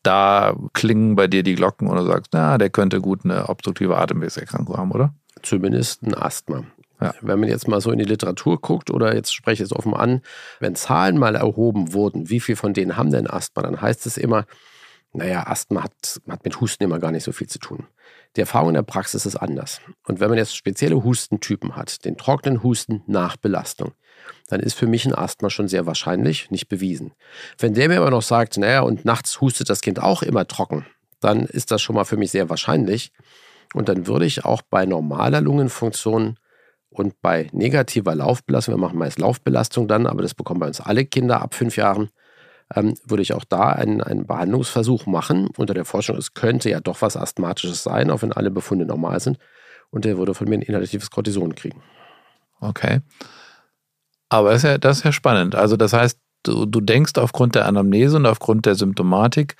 da klingen bei dir die Glocken und du sagst, na, der könnte gut eine obstruktive Atemwegserkrankung haben, oder? Zumindest ein Asthma. Ja. Wenn man jetzt mal so in die Literatur guckt, oder jetzt spreche ich es offen an, wenn Zahlen mal erhoben wurden, wie viel von denen haben denn Asthma, dann heißt es immer, naja, Asthma hat, hat mit Husten immer gar nicht so viel zu tun. Die Erfahrung in der Praxis ist anders. Und wenn man jetzt spezielle Hustentypen hat, den trockenen Husten nach Belastung, dann ist für mich ein Asthma schon sehr wahrscheinlich, nicht bewiesen. Wenn der mir aber noch sagt, naja, und nachts hustet das Kind auch immer trocken, dann ist das schon mal für mich sehr wahrscheinlich. Und dann würde ich auch bei normaler Lungenfunktion und bei negativer Laufbelastung, wir machen meist Laufbelastung dann, aber das bekommen bei uns alle Kinder ab fünf Jahren, ähm, würde ich auch da einen, einen Behandlungsversuch machen unter der Forschung, es könnte ja doch was Asthmatisches sein, auch wenn alle Befunde normal sind. Und der würde von mir ein inhalatives Kortison kriegen. Okay. Aber das ist ja, das ist ja spannend. Also das heißt, du, du denkst aufgrund der Anamnese und aufgrund der Symptomatik,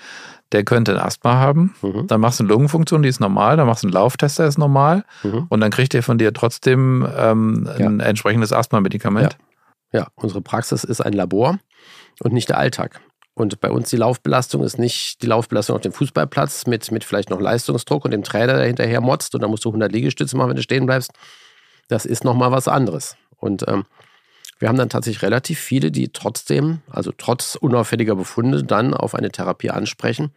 der könnte ein Asthma haben, mhm. dann machst du eine Lungenfunktion, die ist normal, dann machst du einen Lauftest, der ist normal, mhm. und dann kriegt er von dir trotzdem ähm, ja. ein entsprechendes Asthma-Medikament. Ja. ja, unsere Praxis ist ein Labor und nicht der Alltag. Und bei uns die Laufbelastung ist nicht die Laufbelastung auf dem Fußballplatz mit, mit vielleicht noch Leistungsdruck und dem Trainer, der hinterher motzt und dann musst du hundert Liegestütze machen, wenn du stehen bleibst. Das ist nochmal was anderes. Und ähm, wir haben dann tatsächlich relativ viele, die trotzdem, also trotz unauffälliger Befunde, dann auf eine Therapie ansprechen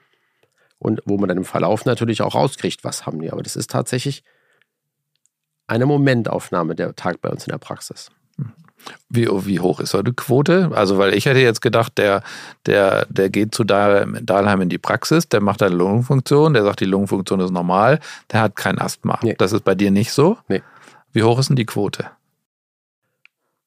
und wo man dann im Verlauf natürlich auch rauskriegt, was haben die. Aber das ist tatsächlich eine Momentaufnahme der Tag bei uns in der Praxis. Wie, wie hoch ist heute die Quote? Also weil ich hätte jetzt gedacht, der, der, der geht zu Dahlheim in die Praxis, der macht eine Lungenfunktion, der sagt, die Lungenfunktion ist normal, der hat kein Asthma. Nee. Das ist bei dir nicht so? Nee. Wie hoch ist denn die Quote?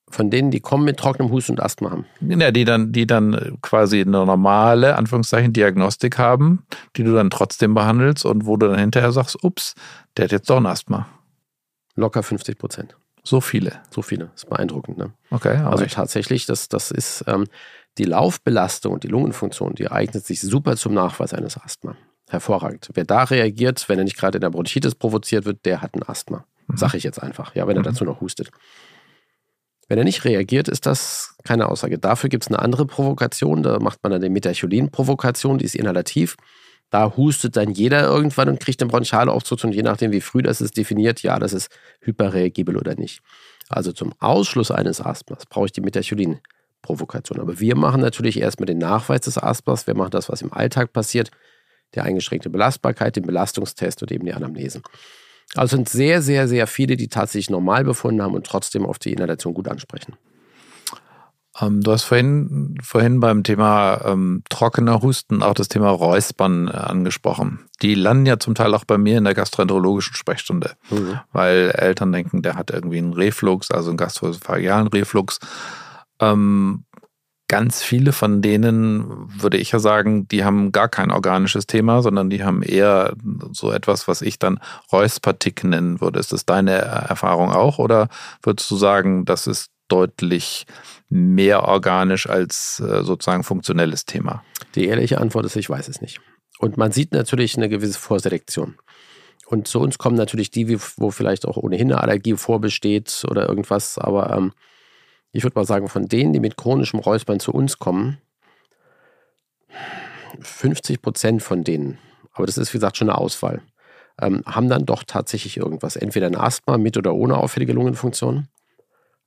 Von denen, die kommen mit trockenem Husten und Asthma haben. Ja, die dann, die dann quasi eine normale, Anführungszeichen, Diagnostik haben, die du dann trotzdem behandelst und wo du dann hinterher sagst, ups, der hat jetzt doch ein Asthma. Locker fünfzig Prozent. So viele? So viele, das ist beeindruckend. Ne? Okay. Also echt. Tatsächlich, das, das ist ähm, die Laufbelastung und die Lungenfunktion, die eignet sich super zum Nachweis eines Asthma. Hervorragend. Wer da reagiert, wenn er nicht gerade in der Bronchitis provoziert wird, der hat ein Asthma. Mhm. Sag ich jetzt einfach, ja, wenn er mhm. dazu noch hustet. Wenn er nicht reagiert, ist das keine Aussage. Dafür gibt es eine andere Provokation, da macht man dann die Methacylin-Provokation, die ist inhalativ. Da hustet dann jeder irgendwann und kriegt den Bronchialaufzug und je nachdem, wie früh das ist, definiert, ja, das ist hyperreagibel oder nicht. Also zum Ausschluss eines Asthmas brauche ich die Methacylin-Provokation. Aber wir machen natürlich erstmal den Nachweis des Asthmas, wir machen das, was im Alltag passiert, der eingeschränkte Belastbarkeit, den Belastungstest und eben die Anamnese. Also sind sehr, sehr, sehr viele, die tatsächlich normal befunden haben und trotzdem auf die Inhalation gut ansprechen. Ähm, du hast vorhin, vorhin beim Thema ähm, trockener Husten auch das Thema Räuspern äh, angesprochen. Die landen ja zum Teil auch bei mir in der gastroenterologischen Sprechstunde, mhm. weil Eltern denken, der hat irgendwie einen Reflux, also einen gastroesophagealen Reflux. Ähm, Ganz viele von denen, würde ich ja sagen, die haben gar kein organisches Thema, sondern die haben eher so etwas, was ich dann Räuspertick nennen würde. Ist das deine Erfahrung auch oder würdest du sagen, das ist deutlich mehr organisch als sozusagen funktionelles Thema? Die ehrliche Antwort ist, ich weiß es nicht. Und man sieht natürlich eine gewisse Vorselektion. Und zu uns kommen natürlich die, wo vielleicht auch ohnehin eine Allergie vorbesteht oder irgendwas, aber ähm, ich würde mal sagen, von denen, die mit chronischem Räuspern zu uns kommen, fünfzig Prozent von denen, aber das ist wie gesagt schon eine Auswahl, ähm, haben dann doch tatsächlich irgendwas. Entweder ein Asthma mit oder ohne auffällige Lungenfunktion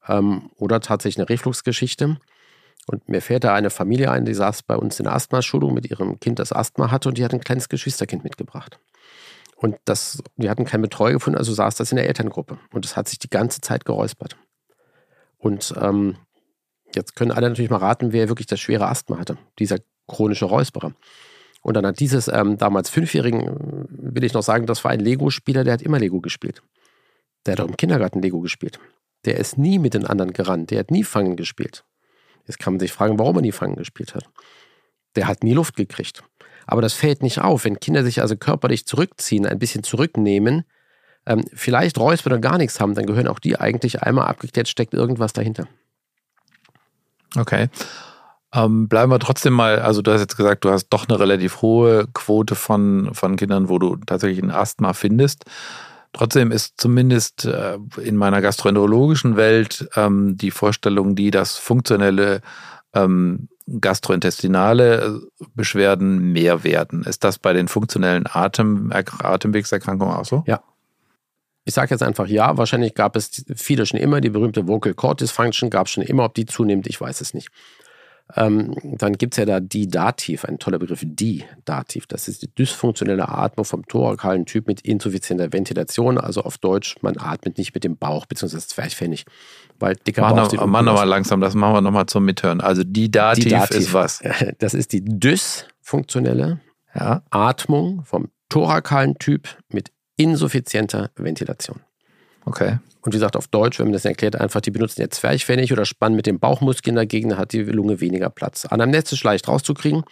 ähm, oder tatsächlich eine Refluxgeschichte. Und mir fährt da eine Familie ein, die saß bei uns in der Asthma-Schulung mit ihrem Kind, das Asthma hatte und die hat ein kleines Geschwisterkind mitgebracht. Und das, die hatten keinen Betreuer gefunden, also saß das in der Elterngruppe. Und das hat sich die ganze Zeit geräuspert. Und ähm, jetzt können alle natürlich mal raten, wer wirklich das schwere Asthma hatte, dieser chronische Räusperer. Und dann hat dieses ähm, damals Fünfjährigen, will ich noch sagen, das war ein Lego-Spieler, der hat immer Lego gespielt. Der hat auch im Kindergarten Lego gespielt. Der ist nie mit den anderen gerannt, der hat nie Fangen gespielt. Jetzt kann man sich fragen, warum er nie Fangen gespielt hat. Der hat nie Luft gekriegt. Aber das fällt nicht auf, wenn Kinder sich also körperlich zurückziehen, ein bisschen zurücknehmen, vielleicht Räusper oder gar nichts haben, dann gehören auch die eigentlich einmal abgeklärt, steckt irgendwas dahinter. Okay. Ähm, bleiben wir trotzdem mal, also du hast jetzt gesagt, du hast doch eine relativ hohe Quote von, von Kindern, wo du tatsächlich ein Asthma findest. Trotzdem ist zumindest äh, in meiner gastroenterologischen Welt ähm, die Vorstellung, die das funktionelle ähm, gastrointestinale Beschwerden mehr werden. Ist das bei den funktionellen Atem, Atemwegserkrankungen auch so? Ja. Ich sage jetzt einfach ja, wahrscheinlich gab es viele schon immer, die berühmte Vocal Cord Dysfunction gab es schon immer, ob die zunimmt, ich weiß es nicht. Ähm, dann gibt es ja da die DATIV, ein toller Begriff, die DATIV, das ist die dysfunktionelle Atmung vom thorakalen Typ mit insuffizienter Ventilation, also auf Deutsch, man atmet nicht mit dem Bauch, beziehungsweise zwerchfällig, weil dicker Bauch steht unten. Mach nochmal langsam, das machen wir nochmal zum Mithören. Also die DATIV, die DATIV ist was? Das ist die dysfunktionelle ja. Atmung vom thorakalen Typ mit insuffizienter Ventilation. Okay. Und wie gesagt, auf Deutsch, wenn man das erklärt, einfach, die benutzen jetzt zwerchfällig oder spannen mit den Bauchmuskeln dagegen, dann hat die Lunge weniger Platz. Anamnese leicht rauszukriegen,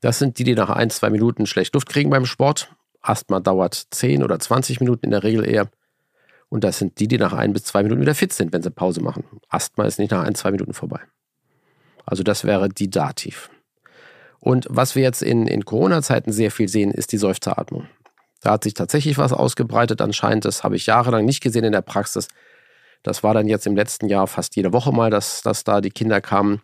das sind die, die nach ein, zwei Minuten schlecht Luft kriegen beim Sport. Asthma dauert zehn oder zwanzig Minuten in der Regel eher. Und das sind die, die nach ein bis zwei Minuten wieder fit sind, wenn sie Pause machen. Asthma ist nicht nach ein, zwei Minuten vorbei. Also das wäre die DATIV. Und was wir jetzt in, in Corona-Zeiten sehr viel sehen, ist die Seufzer-Atmung. Da hat sich tatsächlich was ausgebreitet anscheinend. Das habe ich jahrelang nicht gesehen in der Praxis. Das war dann jetzt im letzten Jahr fast jede Woche mal, dass, dass da die Kinder kamen.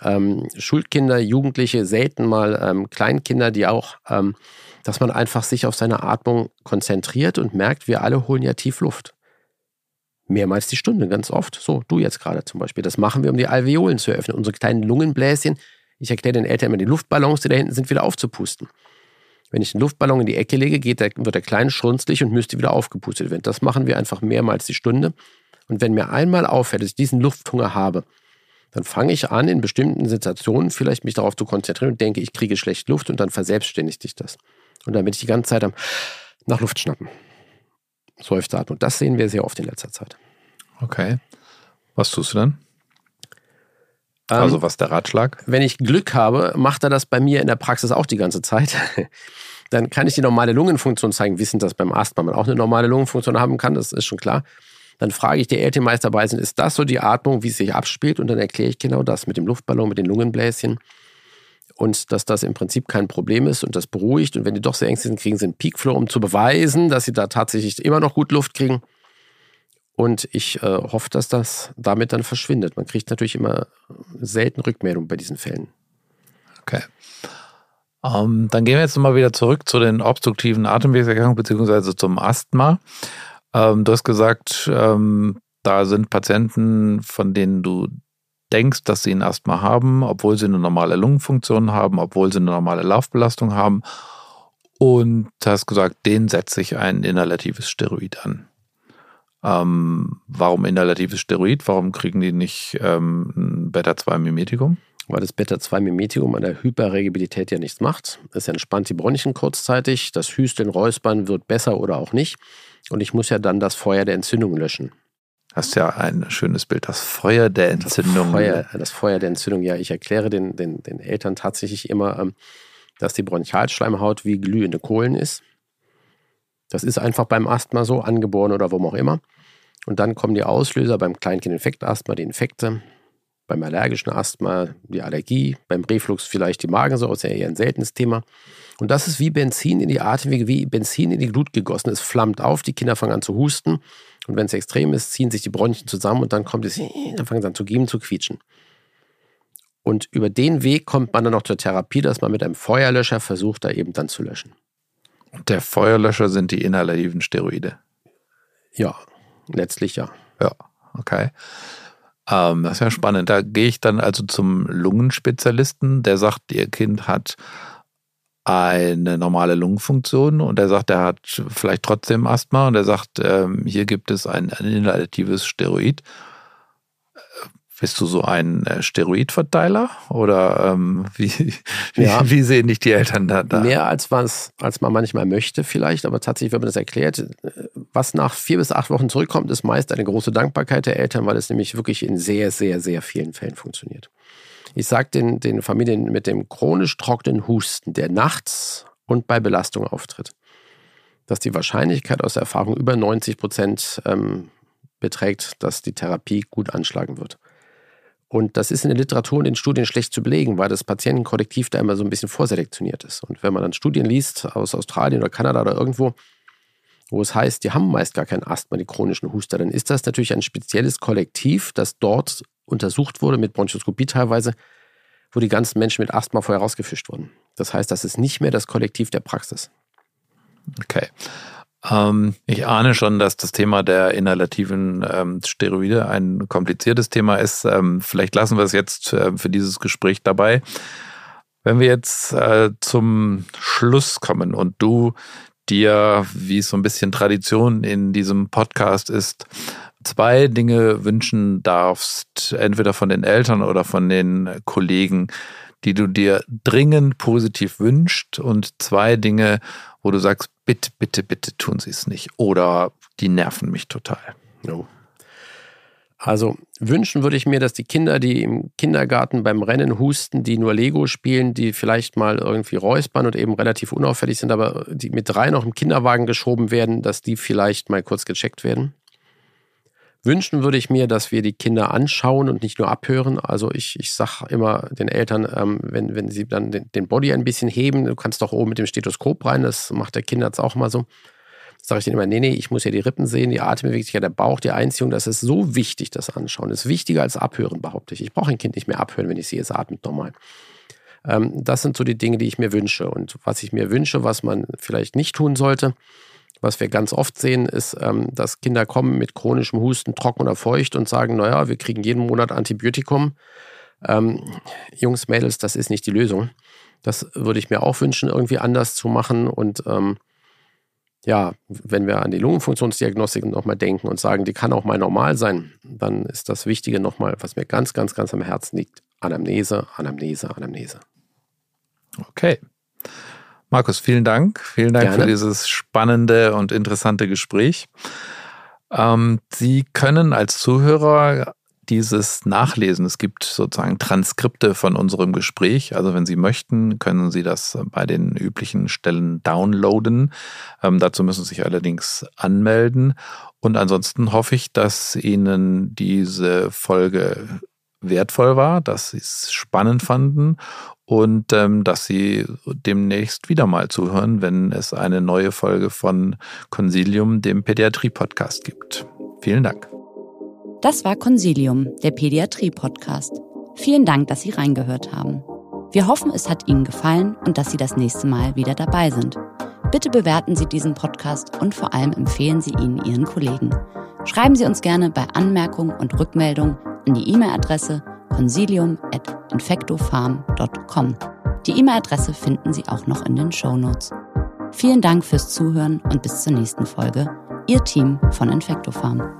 Ähm, Schulkinder, Jugendliche, selten mal ähm, Kleinkinder, die auch, ähm, dass man einfach sich auf seine Atmung konzentriert und merkt, wir alle holen ja tief Luft. Mehrmals die Stunde, ganz oft. So, du jetzt gerade zum Beispiel. Das machen wir, um die Alveolen zu öffnen. Unsere kleinen Lungenbläschen, ich erkläre den Eltern immer die Luftballons, die da hinten sind, wieder aufzupusten. Wenn ich einen Luftballon in die Ecke lege, geht der, wird der klein schrunzlig und müsste wieder aufgepustet werden. Das machen wir einfach mehrmals die Stunde. Und wenn mir einmal auffällt, dass ich diesen Lufthunger habe, dann fange ich an, in bestimmten Situationen vielleicht mich darauf zu konzentrieren und denke, ich kriege schlecht Luft und dann verselbstständigt sich das. Und dann bin ich die ganze Zeit am nach Luft schnappen. Seufzeratmung. Das sehen wir sehr oft in letzter Zeit. Okay. Was tust du dann? Also was ist der Ratschlag? Wenn ich Glück habe, macht er das bei mir in der Praxis auch die ganze Zeit. Dann kann ich die normale Lungenfunktion zeigen. Wissen, dass beim Asthma man auch eine normale Lungenfunktion haben kann, das ist schon klar. Dann frage ich die L T-Meister dabei sind, ist das so die Atmung, wie es sich abspielt? Und dann erkläre ich genau das mit dem Luftballon, mit den Lungenbläschen. Und dass das im Prinzip kein Problem ist und das beruhigt. Und wenn die doch sehr ängstlich sind, kriegen sie einen Peakflow, um zu beweisen, dass sie da tatsächlich immer noch gut Luft kriegen. Und ich äh, hoffe, dass das damit dann verschwindet. Man kriegt natürlich immer selten Rückmeldung bei diesen Fällen. Okay. Ähm, dann gehen wir jetzt nochmal wieder zurück zu den obstruktiven Atemwegserkrankungen beziehungsweise zum Asthma. Ähm, du hast gesagt, ähm, da sind Patienten, von denen du denkst, dass sie ein Asthma haben, obwohl sie eine normale Lungenfunktion haben, obwohl sie eine normale Laufbelastung haben. Und hast gesagt, denen setze ich ein inhalatives Steroid an. Ähm, warum inhalatives Steroid? Warum kriegen die nicht ähm, ein Beta zwei Mimetikum? Weil das Beta zwei Mimetikum an der Hyperregibilität ja nichts macht. Es entspannt die Bronchien kurzzeitig, das Hüsteln, Räuspern wird besser oder auch nicht. Und ich muss ja dann das Feuer der Entzündung löschen. Hast ja ein schönes Bild, das Feuer der Entzündung. Das Feuer, das Feuer der Entzündung, ja. Ich erkläre den, den, den Eltern tatsächlich immer, dass die Bronchialschleimhaut wie glühende Kohlen ist. Das ist einfach beim Asthma so, angeboren oder wo auch immer. Und dann kommen die Auslöser beim Kleinkind-Infektasthma, die Infekte, beim allergischen Asthma die Allergie, beim Reflux vielleicht die Magensäure, ist ja eher ein seltenes Thema. Und das ist wie Benzin in die Atemwege, wie Benzin in die Glut gegossen. Es flammt auf, die Kinder fangen an zu husten. Und wenn es extrem ist, ziehen sich die Bronchien zusammen und dann kommt es, dann fangen sie an zu gießen, zu quietschen. Und über den Weg kommt man dann noch zur Therapie, dass man mit einem Feuerlöscher versucht, da eben dann zu löschen. Und der Feuerlöscher sind die inhalativen Steroide? Ja, letztlich ja. Ja, okay. Ähm, das ist ja spannend. Da gehe ich dann also zum Lungenspezialisten, der sagt, ihr Kind hat eine normale Lungenfunktion und der sagt, er hat vielleicht trotzdem Asthma und er sagt, ähm, hier gibt es ein, ein inhalatives Steroid. Bist du so ein Steroidverteiler? Oder ähm, wie, wie, ja. wie sehen dich die Eltern da? da? Mehr als, was, als man manchmal möchte vielleicht, aber tatsächlich, wenn man das erklärt, was nach vier bis acht Wochen zurückkommt, ist meist eine große Dankbarkeit der Eltern, weil es nämlich wirklich in sehr, sehr, sehr vielen Fällen funktioniert. Ich sage den, den Familien mit dem chronisch trockenen Husten, der nachts und bei Belastung auftritt, dass die Wahrscheinlichkeit aus der Erfahrung über neunzig Prozent ähm, beträgt, dass die Therapie gut anschlagen wird. Und das ist in der Literatur und in Studien schlecht zu belegen, weil das Patientenkollektiv da immer so ein bisschen vorselektioniert ist. Und wenn man dann Studien liest aus Australien oder Kanada oder irgendwo, wo es heißt, die haben meist gar kein Asthma, die chronischen Huster, dann ist das natürlich ein spezielles Kollektiv, das dort untersucht wurde, mit Bronchoskopie teilweise, wo die ganzen Menschen mit Asthma vorher rausgefischt wurden. Das heißt, das ist nicht mehr das Kollektiv der Praxis. Okay. Ich ahne schon, dass das Thema der inhalativen ähm, Steroide ein kompliziertes Thema ist. Ähm, vielleicht lassen wir es jetzt äh, für dieses Gespräch dabei. Wenn wir jetzt äh, zum Schluss kommen und du dir, wie es so ein bisschen Tradition in diesem Podcast ist, zwei Dinge wünschen darfst, entweder von den Eltern oder von den Kollegen, die du dir dringend positiv wünschst und zwei Dinge, wo du sagst, bitte, bitte, bitte tun sie es nicht oder die nerven mich total. No. Also wünschen würde ich mir, dass die Kinder, die im Kindergarten beim Rennen husten, die nur Lego spielen, die vielleicht mal irgendwie räuspern und eben relativ unauffällig sind, aber die mit drei noch im Kinderwagen geschoben werden, dass die vielleicht mal kurz gecheckt werden. Wünschen würde ich mir, dass wir die Kinder anschauen und nicht nur abhören. Also ich, ich sage immer den Eltern, ähm, wenn, wenn sie dann den, den Body ein bisschen heben, du kannst doch oben mit dem Stethoskop rein, das macht der Kinderarzt auch mal so. Sage ich denen immer, nee, nee, ich muss ja die Rippen sehen, die Atembeweglichkeit, der Bauch, die Einziehung, das ist so wichtig, das Anschauen. Das ist wichtiger als Abhören, behaupte ich. Ich brauche ein Kind nicht mehr abhören, wenn ich sehe, es atmet normal. Ähm, das sind so die Dinge, die ich mir wünsche. Und was ich mir wünsche, was man vielleicht nicht tun sollte, was wir ganz oft sehen, ist, dass Kinder kommen mit chronischem Husten, trocken oder feucht und sagen, naja, wir kriegen jeden Monat Antibiotikum. Ähm, Jungs, Mädels, das ist nicht die Lösung. Das würde ich mir auch wünschen, irgendwie anders zu machen. Und ähm, ja, wenn wir an die Lungenfunktionsdiagnostik nochmal denken und sagen, die kann auch mal normal sein, dann ist das Wichtige nochmal, was mir ganz, ganz, ganz am Herzen liegt, Anamnese, Anamnese, Anamnese. Okay. Markus, vielen Dank. Vielen Dank Gerne. Für dieses spannende und interessante Gespräch. Ähm, Sie können als Zuhörer dieses nachlesen. Es gibt sozusagen Transkripte von unserem Gespräch. Also wenn Sie möchten, können Sie das bei den üblichen Stellen downloaden. Ähm, dazu müssen Sie sich allerdings anmelden. Und ansonsten hoffe ich, dass Ihnen diese Folge wertvoll war, dass Sie es spannend fanden und ähm, dass Sie demnächst wieder mal zuhören, wenn es eine neue Folge von Consilium, dem Pädiatrie-Podcast, gibt. Vielen Dank. Das war Consilium, der Pädiatrie-Podcast. Vielen Dank, dass Sie reingehört haben. Wir hoffen, es hat Ihnen gefallen und dass Sie das nächste Mal wieder dabei sind. Bitte bewerten Sie diesen Podcast und vor allem empfehlen Sie ihn Ihren Kollegen. Schreiben Sie uns gerne bei Anmerkungen und Rückmeldungen an die E-Mail-Adresse consilium at infectopharm punkt com. Die E-Mail-Adresse finden Sie auch noch in den Shownotes. Vielen Dank fürs Zuhören und bis zur nächsten Folge. Ihr Team von InfectoPharm.